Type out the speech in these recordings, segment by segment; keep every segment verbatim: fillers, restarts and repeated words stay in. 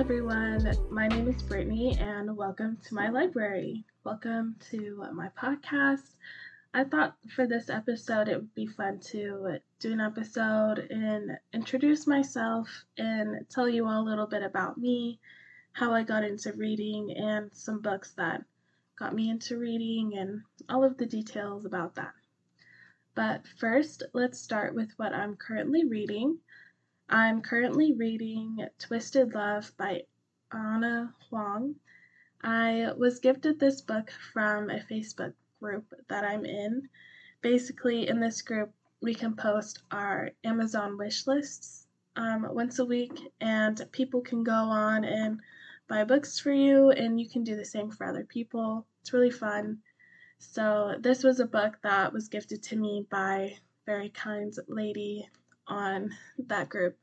everyone. My name is Brittany, and welcome to my library. Welcome to my podcast. I thought for this episode it would be fun to do an episode and introduce myself and tell you all a little bit about me, how I got into reading, and some books that got me into reading, and all of the details about that. But first, let's start with what I'm currently reading. I'm currently reading Twisted Love by Anna Huang. I was gifted this book from a Facebook group that I'm in. Basically, in this group, we can post our Amazon wish lists um, once a week, and people can go on and buy books for you, and you can do the same for other people. It's really fun. So this was a book that was gifted to me by a very kind lady on that group.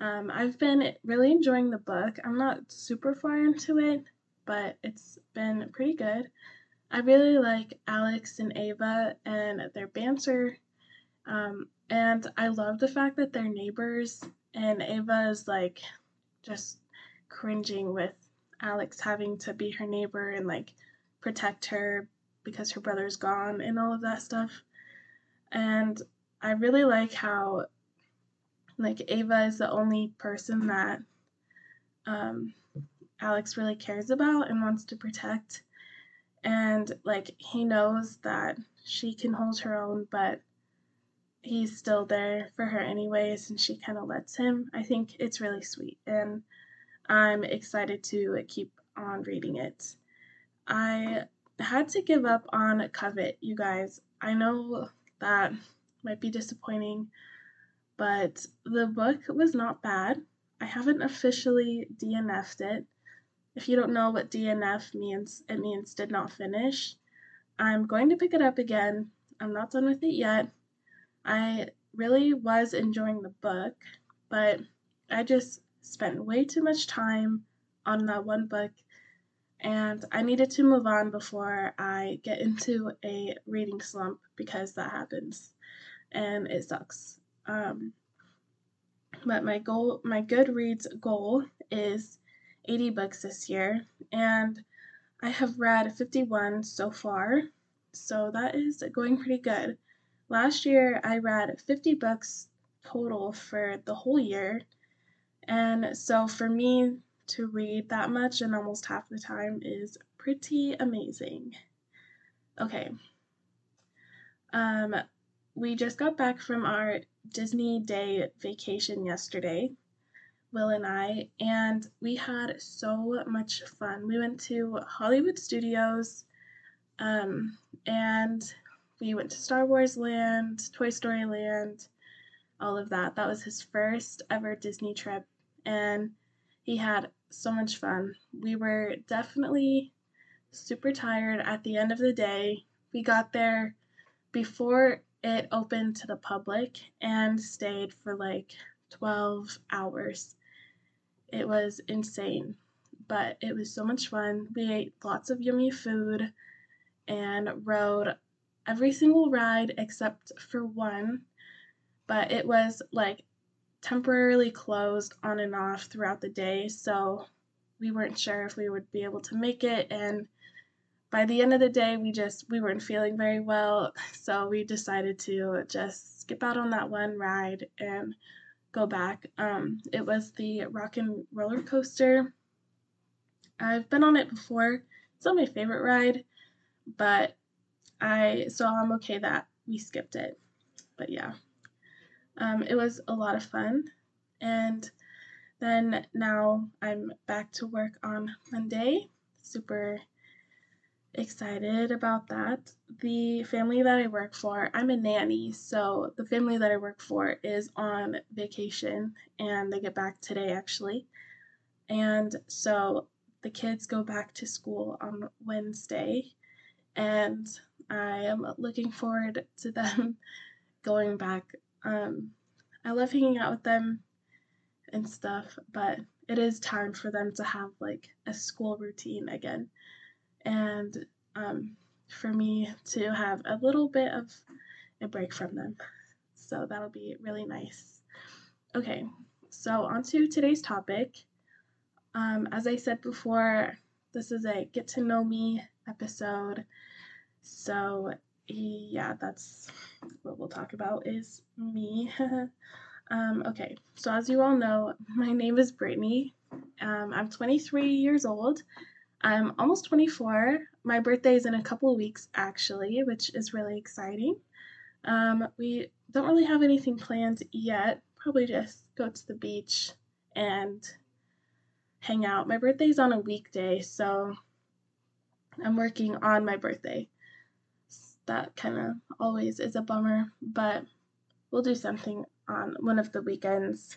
Um, I've been really enjoying the book. I'm not super far into it, but it's been pretty good. I really like Alex and Ava and their banter, um, and I love the fact that they're neighbors, and Ava is like just cringing with Alex having to be her neighbor and like protect her because her brother's gone and all of that stuff. And I really like how like Ava is the only person that um, Alex really cares about and wants to protect, and like he knows that she can hold her own, but he's still there for her anyways, and she kind of lets him. I think it's really sweet, and I'm excited to keep on reading it. I had to give up on Covet, you guys. I know that might be disappointing, but the book was not bad. I haven't officially D N F'd it. If you don't know what D N F means, it means did not finish. I'm going to pick it up again. I'm not done with it yet. I really was enjoying the book, but I just spent way too much time on that one book, and I needed to move on before I get into a reading slump, because that happens, and it sucks. Um, but my goal, my Goodreads goal is eighty books this year, and I have read fifty-one so far, so that is going pretty good. Last year, I read fifty books total for the whole year, and so for me to read that much in almost half the time is pretty amazing. Okay. Um, we just got back from our Disney day vacation yesterday, Will and I, and we had so much fun. We went to Hollywood Studios, um, and we went to Star Wars Land, Toy Story Land, all of that. That was his first ever Disney trip, and he had so much fun. We were definitely super tired at the end of the day. We got there before it opened to the public and stayed for like twelve hours. It was insane, but it was so much fun. We ate lots of yummy food and rode every single ride except for one, but it was like temporarily closed on and off throughout the day, so we weren't sure if we would be able to make it, and by the end of the day we just we weren't feeling very well, so we decided to just skip out on that one ride and go back. Um, it was the Rockin' Roller Coaster. I've been on it before. It's not my favorite ride, but I so I'm okay that we skipped it. But yeah, um, it was a lot of fun, and then now I'm back to work on Monday. Super excited about that. The family that I work for, I'm a nanny, so the family that I work for is on vacation, and they get back today actually, and so the kids go back to school on Wednesday, and I am looking forward to them going back. um, I love hanging out with them and stuff, but it is time for them to have like a school routine again, and um, for me to have a little bit of a break from them. So that'll be really nice. Okay, so on to today's topic. Um, as I said before, this is a get to know me episode. So yeah, that's what we'll talk about is me. um, okay, so as you all know, my name is Brittany. Um, I'm twenty-three years old. I'm almost twenty-four. My birthday is in a couple of weeks, actually, which is really exciting. Um, we don't really have anything planned yet. Probably just go to the beach and hang out. My birthday's on a weekday, so I'm working on my birthday. That kind of always is a bummer, but we'll do something on one of the weekends.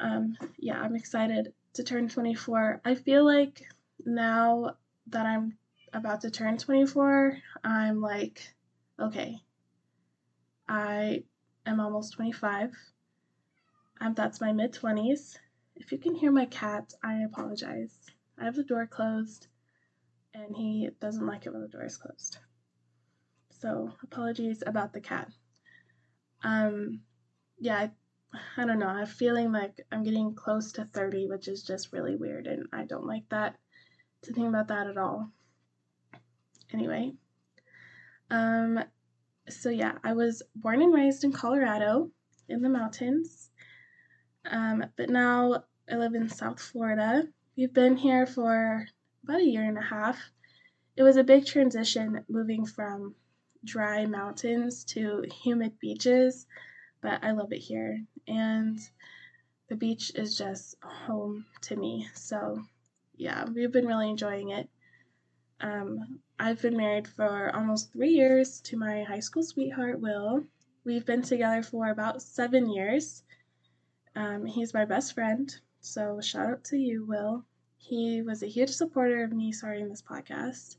Um, yeah, I'm excited to turn twenty-four. I feel like now that I'm about to turn twenty-four, I'm like, okay, I am almost twenty-five. Um, that's my mid-twenties. If you can hear my cat, I apologize. I have the door closed, and he doesn't like it when the door is closed. So apologies about the cat. Um, yeah, I I don't know, I'm feeling like I'm getting close to thirty, which is just really weird, and I don't like that, to think about that at all. Anyway, um, so yeah, I was born and raised in Colorado, in the mountains, um, but now I live in South Florida. We've been here for about a year and a half. It was a big transition moving from dry mountains to humid beaches, but I love it here, and the beach is just home to me, so yeah, we've been really enjoying it. Um, I've been married for almost three years to my high school sweetheart, Will. We've been together for about seven years. Um, he's my best friend, so shout out to you, Will. He was a huge supporter of me starting this podcast.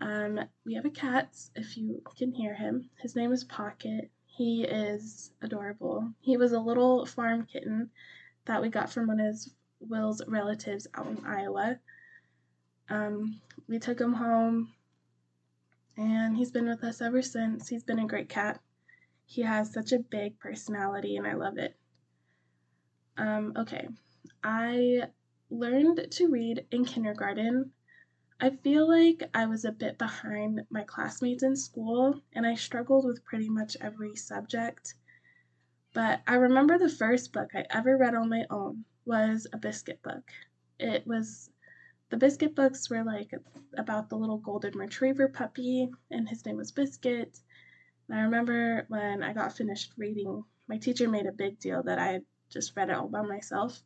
Um, we have a cat, if you can hear him. His name is Pocket. He is adorable. He was a little farm kitten that we got from one of Will's relatives out in Iowa. Um, we took him home, and he's been with us ever since. He's been a great cat. He has such a big personality, and I love it. Um, okay, I learned to read in kindergarten. I feel like I was a bit behind my classmates in school, and I struggled with pretty much every subject. But I remember the first book I ever read on my own was a biscuit book. It was, the biscuit books were like about the little golden retriever puppy, and his name was Biscuit. And I remember when I got finished reading, my teacher made a big deal that I had just read it all by myself.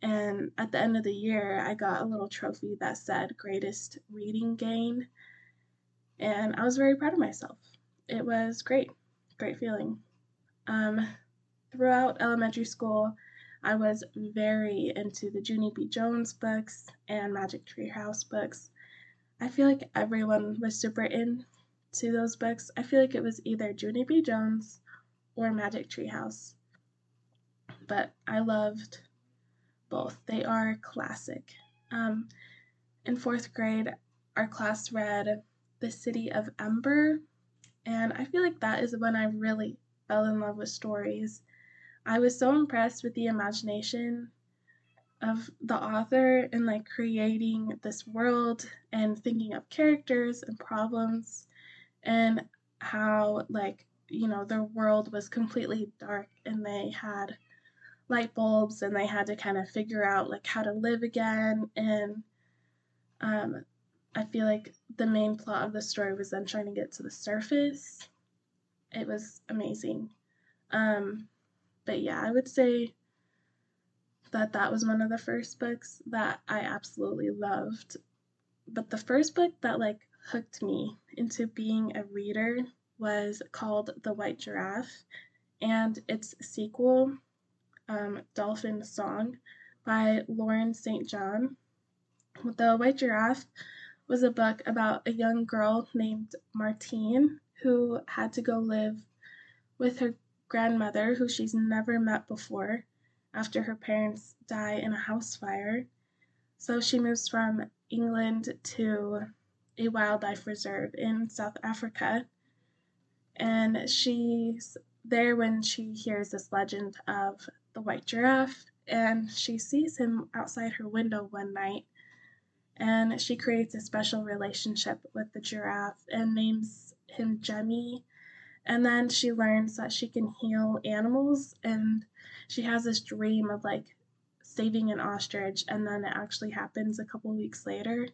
And at the end of the year, I got a little trophy that said greatest reading gain, and I was very proud of myself. It was great, great feeling. Um, throughout elementary school, I was very into the Junie B. Jones books and Magic Tree House books. I feel like everyone was super into those books. I feel like it was either Junie B. Jones or Magic Tree House, but I loved both. They are classic. Um, in fourth grade, our class read The City of Ember, and I feel like that is when I really fell in love with stories. I was so impressed with the imagination of the author and like creating this world and thinking of characters and problems and how like, you know, their world was completely dark and they had light bulbs and they had to kind of figure out like how to live again, and um, I feel like the main plot of the story was them trying to get to the surface. It was amazing. Um, but yeah, I would say that that was one of the first books that I absolutely loved, but the first book that like hooked me into being a reader was called The White Giraffe, and its sequel, Um, Dolphin Song by Lauren Saint John. The White Giraffe was a book about a young girl named Martine who had to go live with her grandmother, who she's never met before, after her parents die in a house fire. So she moves from England to a wildlife reserve in South Africa, and she's there when she hears this legend of the White Giraffe and she sees him outside her window one night, and she creates a special relationship with the giraffe and names him Jemmy. And then she learns that she can heal animals, and she has this dream of like saving an ostrich, and then it actually happens a couple weeks later.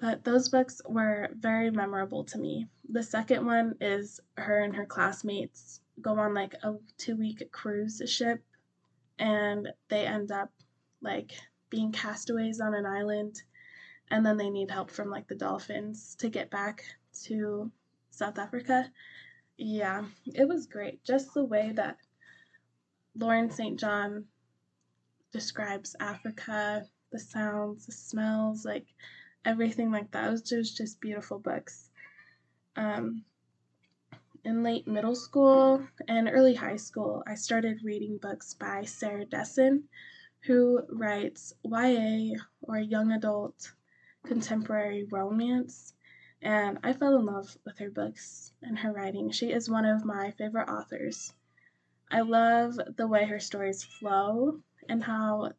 But those books were very memorable to me. The second one is her and her classmates go on like a two-week cruise ship, and they end up like being castaways on an island, and then they need help from like the dolphins to get back to South Africa. Yeah, it was great. Just the way that Lauren Saint John describes Africa, the sounds, the smells, like everything like that. It was just, just beautiful books. Um, in late middle school and early high school, I started reading books by Sarah Dessen, who writes Y A, or young adult contemporary romance, and I fell in love with her books and her writing. She is one of my favorite authors. I love the way her stories flow and how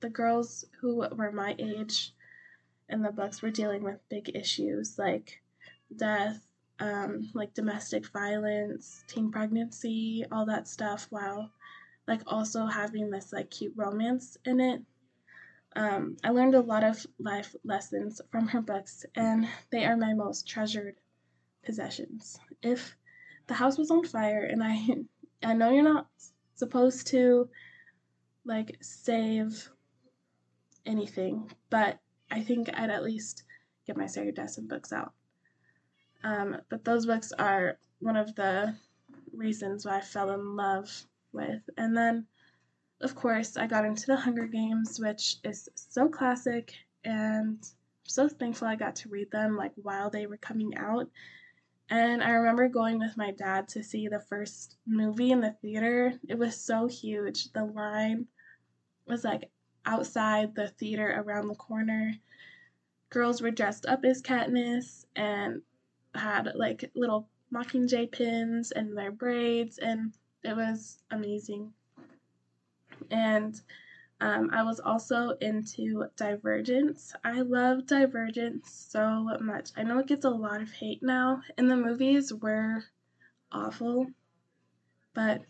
the girls who were my age in the books were dealing with big issues like death, um, like domestic violence, teen pregnancy, all that stuff, while like also having this like cute romance in it. Um, I learned a lot of life lessons from her books, and they are my most treasured possessions. If the house was on fire, and I, I know you're not supposed to, like, save anything, but I think I'd at least get my Sarah Dessen books out. Um, but those books are one of the reasons why I fell in love with. And then, of course, I got into The Hunger Games, which is so classic, and I'm so thankful I got to read them like while they were coming out. And I remember going with my dad to see the first movie in the theater. It was so huge. The line was like outside the theater around the corner. Girls were dressed up as Katniss and had like little Mockingjay pins in their braids, and it was amazing. And um, I was also into Divergent. I love Divergent so much. I know it gets a lot of hate now, and the movies were awful, but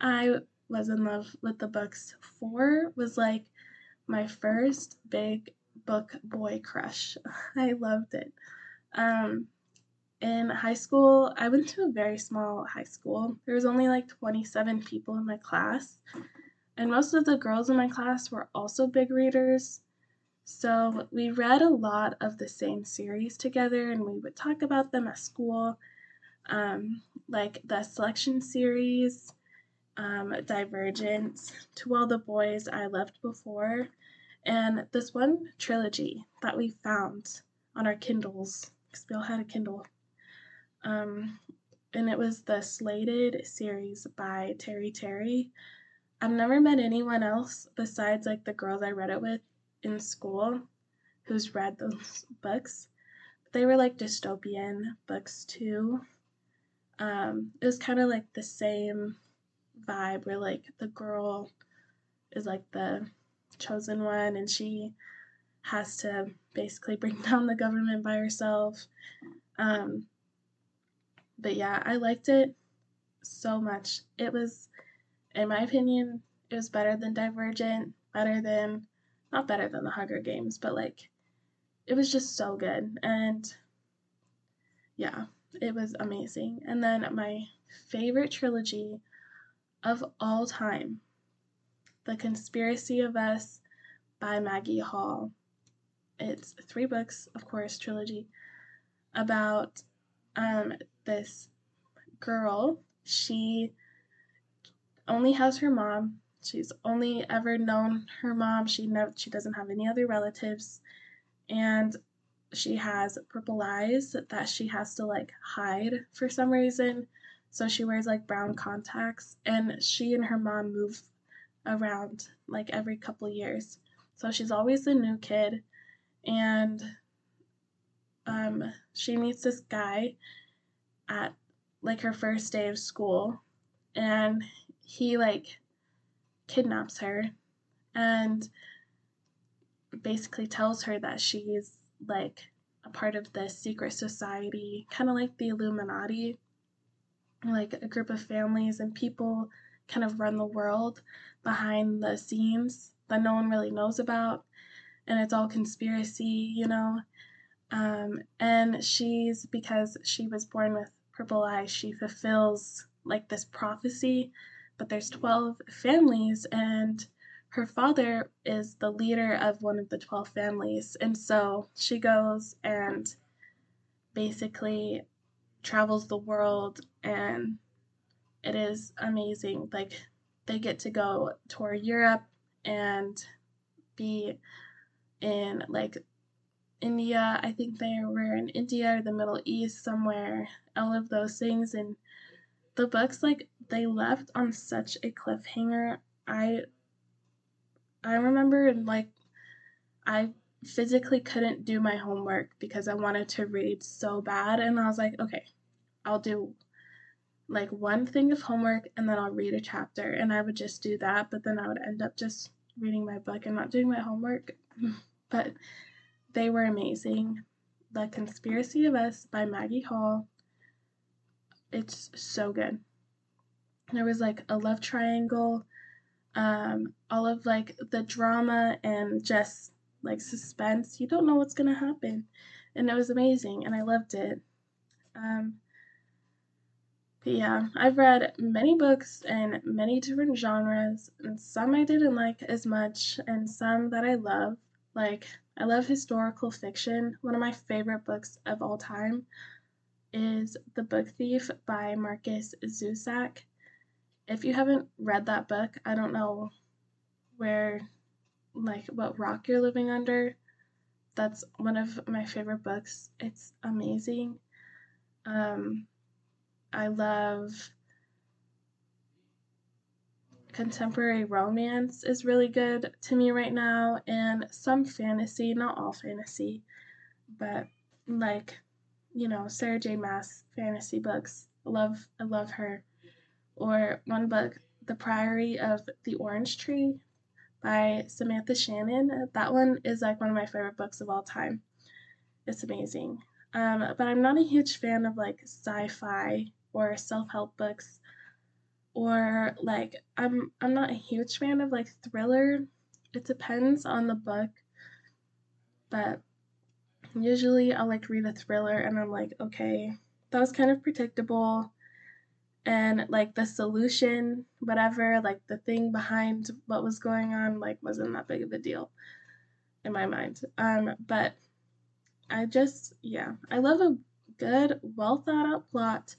I was in love with the books. Four was like my first big book boy crush. I loved it. Um, in high school, I went to a very small high school. There was only like twenty-seven people in my class. And most of the girls in my class were also big readers, so we read a lot of the same series together, and we would talk about them at school, um, like the selection series, um, Divergent, To All the Boys I Loved Before, and this one trilogy that we found on our Kindles, because we all had a Kindle, um, and it was the Slated series by Terry Terry. I've never met anyone else besides like the girls I read it with in school who's read those books. They were like dystopian books too. Um, it was kind of like the same vibe where like the girl is like the chosen one, and she has to basically bring down the government by herself. Um, but yeah, I liked it so much. It was, in my opinion, it was better than Divergent, better than, not better than The Hunger Games, but like, it was just so good. And yeah, it was amazing. And then my favorite trilogy of all time, The Conspiracy of Us by Maggie Hall. It's three books, of course, trilogy, about um, this girl. She only has her mom. She's only ever known her mom. She never, she doesn't have any other relatives, and she has purple eyes that she has to like hide for some reason. So she wears like brown contacts, and she and her mom move around like every couple years. So she's always a new kid, and um, she meets this guy at like her first day of school, and he like kidnaps her and basically tells her that she's like a part of this secret society, kind of like the Illuminati, like a group of families and people kind of run the world behind the scenes that no one really knows about, and it's all conspiracy, you know. Um, and she's, because she was born with purple eyes, she fulfills like this prophecy, but there's twelve families and her father is the leader of one of the twelve families. And so she goes and basically travels the world, and it is amazing. Like, they get to go tour Europe and be in like India. I think they were in India or the Middle East somewhere, all of those things. And the books, like, they left on such a cliffhanger. I I remember, like, I physically couldn't do my homework because I wanted to read so bad. And I was like, okay, I'll do, like, one thing of homework and then I'll read a chapter. And I would just do that, but then I would end up just reading my book and not doing my homework. But they were amazing. The Conspiracy of Us by Maggie Hall. It's so good. There was, like, a love triangle. Um, all of, like, the drama and just, like, suspense. You don't know what's going to happen. And it was amazing, and I loved it. Um, but, yeah, I've read many books in many different genres, and some I didn't like as much, and some that I love. Like, I love historical fiction. One of my favorite books of all time is The Book Thief by Marcus Zusak. If you haven't read that book, I don't know where, like, what rock you're living under. That's one of my favorite books. It's amazing. Um, I love contemporary romance is really good to me right now, and some fantasy, not all fantasy, but, like, you know, Sarah J. Maas fantasy books. I love, I love her. Or one book, The Priory of the Orange Tree by Samantha Shannon. That one is, like, one of my favorite books of all time. It's amazing. Um, but I'm not a huge fan of, like, sci-fi or self-help books, or, like, I'm I'm not a huge fan of, like, thriller. It depends on the book, but usually I'll, like, read a thriller and I'm like, okay, that was kind of predictable. And, like, the solution, whatever, like, the thing behind what was going on, like, wasn't that big of a deal in my mind. Um, but I just, yeah, I love a good, well-thought-out plot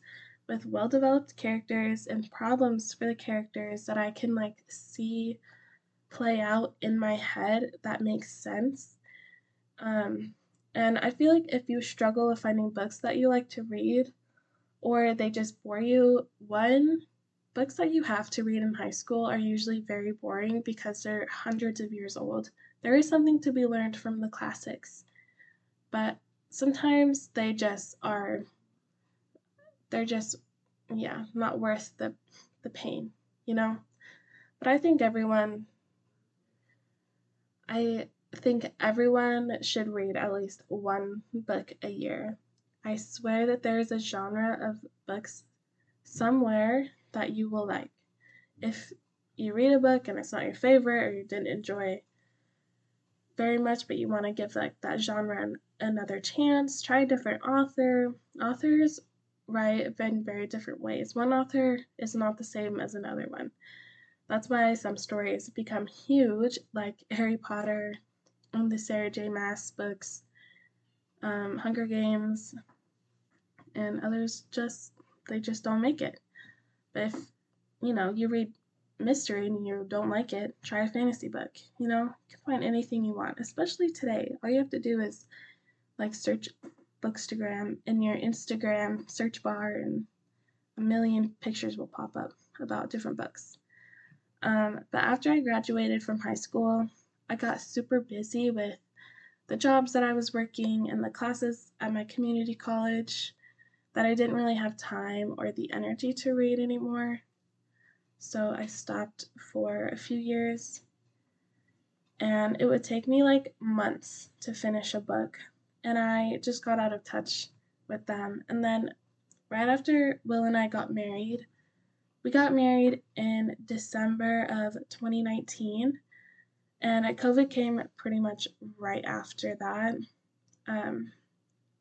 with well-developed characters and problems for the characters that I can, like, see play out in my head that makes sense. Um, and I feel like if you struggle with finding books that you like to read, or they just bore you, one, books that you have to read in high school are usually very boring because they're hundreds of years old. There is something to be learned from the classics, but sometimes they just are, they're just, yeah, not worth the, the pain, you know? But I think everyone, I think everyone should read at least one book a year. I swear that there is a genre of books somewhere that you will like. If you read a book and it's not your favorite, or you didn't enjoy very much, but you want to give, like, that genre another chance, try a different author. Authors write in very different ways. One author is not the same as another one. That's why some stories become huge, like Harry Potter and the Sarah J. Maas books, um, Hunger Games, and others just, they just don't make it. But if, you know, you read mystery and you don't like it, try a fantasy book. You know, you can find anything you want, especially today. All you have to do is, like, search Bookstagram in your Instagram search bar and a million pictures will pop up about different books. Um, but after I graduated from high school, I got super busy with the jobs that I was working and the classes at my community college, that I didn't really have time or the energy to read anymore. so I stopped for a few years, and it would take me like months to finish a book, and I just got out of touch with them. And then right after Will and I got married, we got married in December of twenty nineteen, and COVID came pretty much right after that. Um,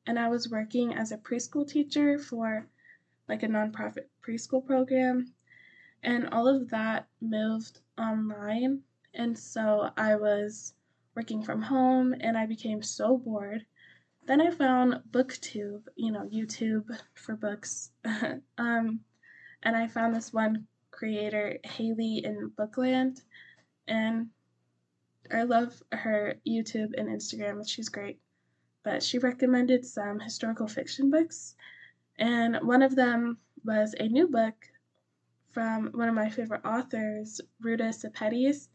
and I was working as a preschool teacher for like a nonprofit preschool program, and all of that moved online. And so I was working from home, and I became so bored. Then I found BookTube, you know, YouTube for books. um, and I found this one creator, Haley in Bookland, and I love her YouTube and Instagram. She's great. But she recommended some historical fiction books, and one of them was a new book from one of my favorite authors, Ruta Sepetys,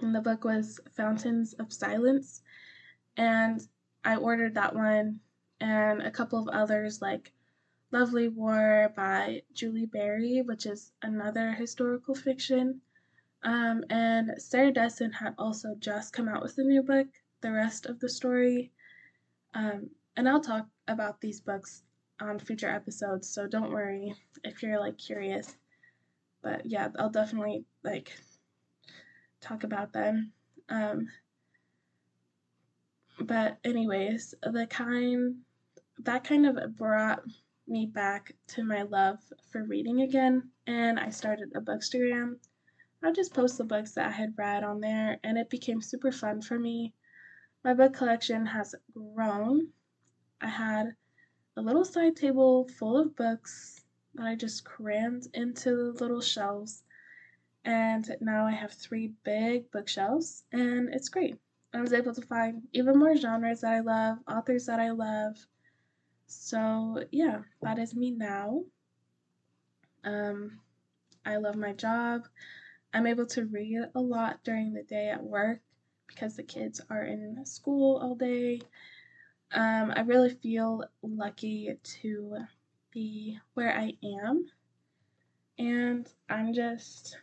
and the book was Fountains of Silence, and I ordered that one and a couple of others like Lovely War by Julie Berry, which is another historical fiction, um, and Sarah Dessen had also just come out with a new book, The Rest of the Story, um, and I'll talk about these books on future episodes, so don't worry if you're like curious, but yeah, I'll definitely like talk about them. Um, but anyways, the kind that kind of brought me back to my love for reading again, and I started a Bookstagram. I just post the books that I had read on there, and it became super fun for me. My book collection has grown. I had a little side table full of books that I just crammed into the little shelves, and now I have three big bookshelves, and it's great. I was able to find even more genres that I love, authors that I love. So yeah, that is me now. Um, I love my job. I'm able to read a lot during the day at work because the kids are in school all day. Um, I really feel lucky to be where I am, and I'm just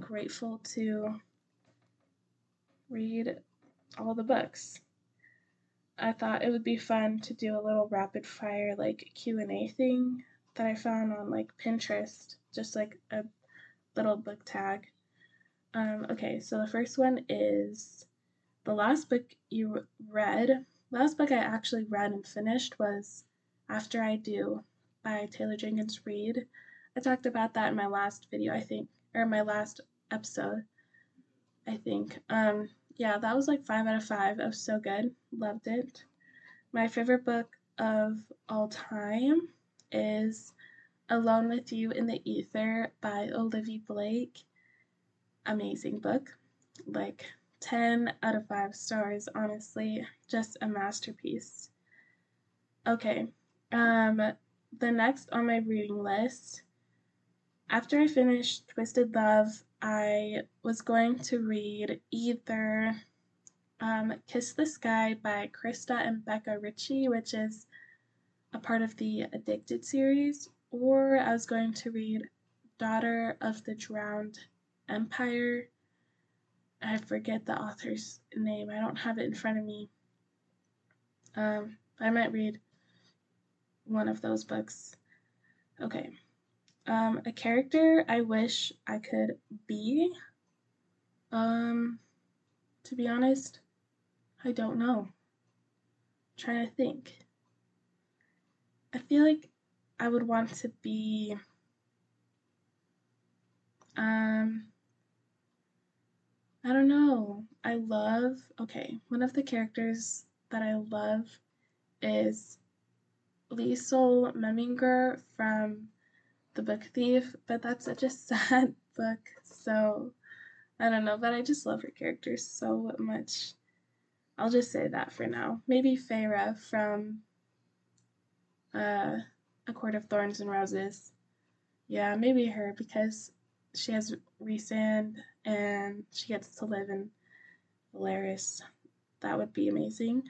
grateful to read all the books. I thought it would be fun to do a little rapid fire like Q and A thing that I found on like Pinterest, just like a little book tag. Um, okay, so the first one is the last book you read. The last book I actually read and finished was After I Do by Taylor Jenkins Reid. I talked about that in my last video, I think, or my last episode, I think. Um, yeah, that was like five out of five. It was so good. Loved it. My favorite book of all time is Alone With You in the Ether by Olivia Blake. Amazing book. Like ten out of five stars, honestly. Just a masterpiece. Okay. Um, the next on my reading list, after I finished Twisted Love, I was going to read either um, Kiss the Sky by Krista and Becca Ritchie, which is a part of the Addicted series, or I was going to read Daughter of the Drowned Empire. I forget the author's name. I don't have it in front of me. Um, I might read one of those books. Okay. Um, a character I wish I could be. Um, to be honest, I don't know. I'm trying to think. I feel like I would want to be, um, I don't know. I love, okay, one of the characters that I love is Liesl Memminger from The Book Thief, but that's such a sad book, so I don't know, but I just love her character so much. I'll just say that for now. Maybe Feyre from uh, A Court of Thorns and Roses. Yeah, maybe her, because she has resand and she gets to live in Valeris. That would be amazing.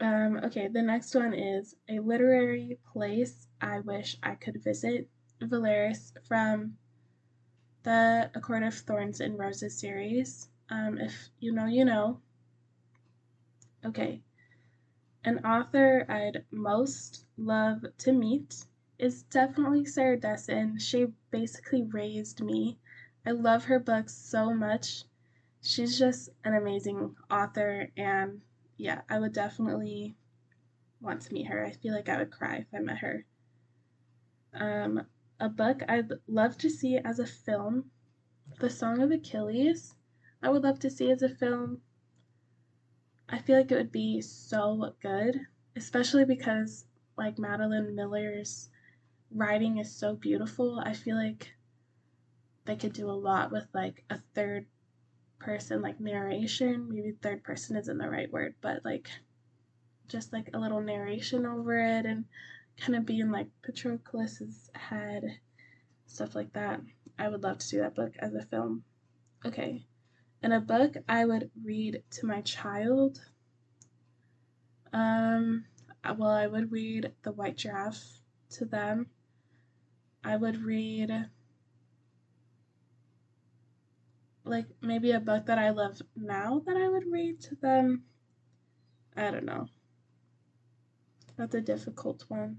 Um, okay, the next one is A Literary Place I Wish I Could Visit, Valeris from the A Court of Thorns and Roses series. Um, if you know, you know. Okay. An author I'd most love to meet is definitely Sarah Dessen. She basically raised me. I love her books so much. She's just an amazing author, and yeah, I would definitely want to meet her. I feel like I would cry if I met her. Um, a book I'd love to see as a film, The Song of Achilles, I would love to see as a film. I feel like it would be so good, especially because like Madeline Miller's writing is so beautiful. I feel like they could do a lot with like a third person, like narration. Maybe third person isn't the right word, but like just like a little narration over it and kind of be in like Patroclus's head, stuff like that. I would love to do that book as a film. Okay, and a book I would read to my child. Um, well, I would read The White Giraffe to them. I would read like maybe a book that I love now that I would read to them. I don't know. That's a difficult one.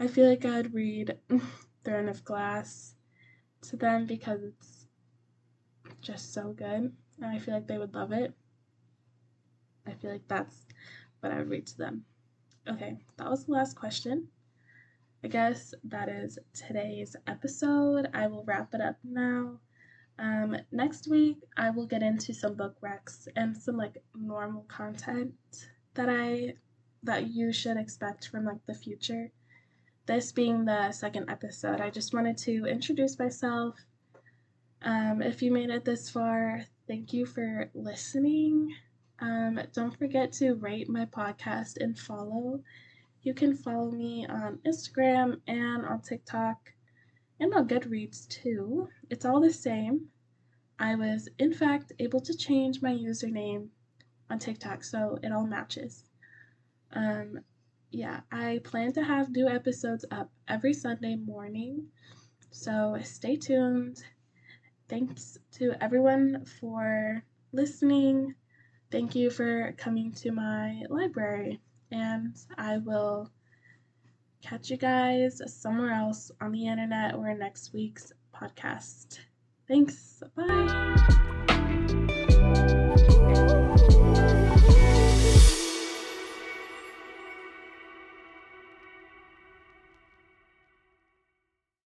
I feel like I'd read Throne of Glass to them because it's just so good, and I feel like they would love it. I feel like that's what I would read to them. Okay, that was the last question. I guess that is today's episode. I will wrap it up now. Um, next week, I will get into some book recs and some like normal content that I that you should expect from like the future. This being the second episode, I just wanted to introduce myself. Um, if you made it this far, thank you for listening. Um, don't forget to rate my podcast and follow. You can follow me on Instagram and on TikTok. And on Goodreads too. It's all the same. I was, in fact, able to change my username on TikTok, so it all matches. Um, yeah, I plan to have new episodes up every Sunday morning, so stay tuned. Thanks to everyone for listening. Thank you for coming to my library, and I will catch you guys somewhere else on the internet or in next week's podcast. Thanks. Bye.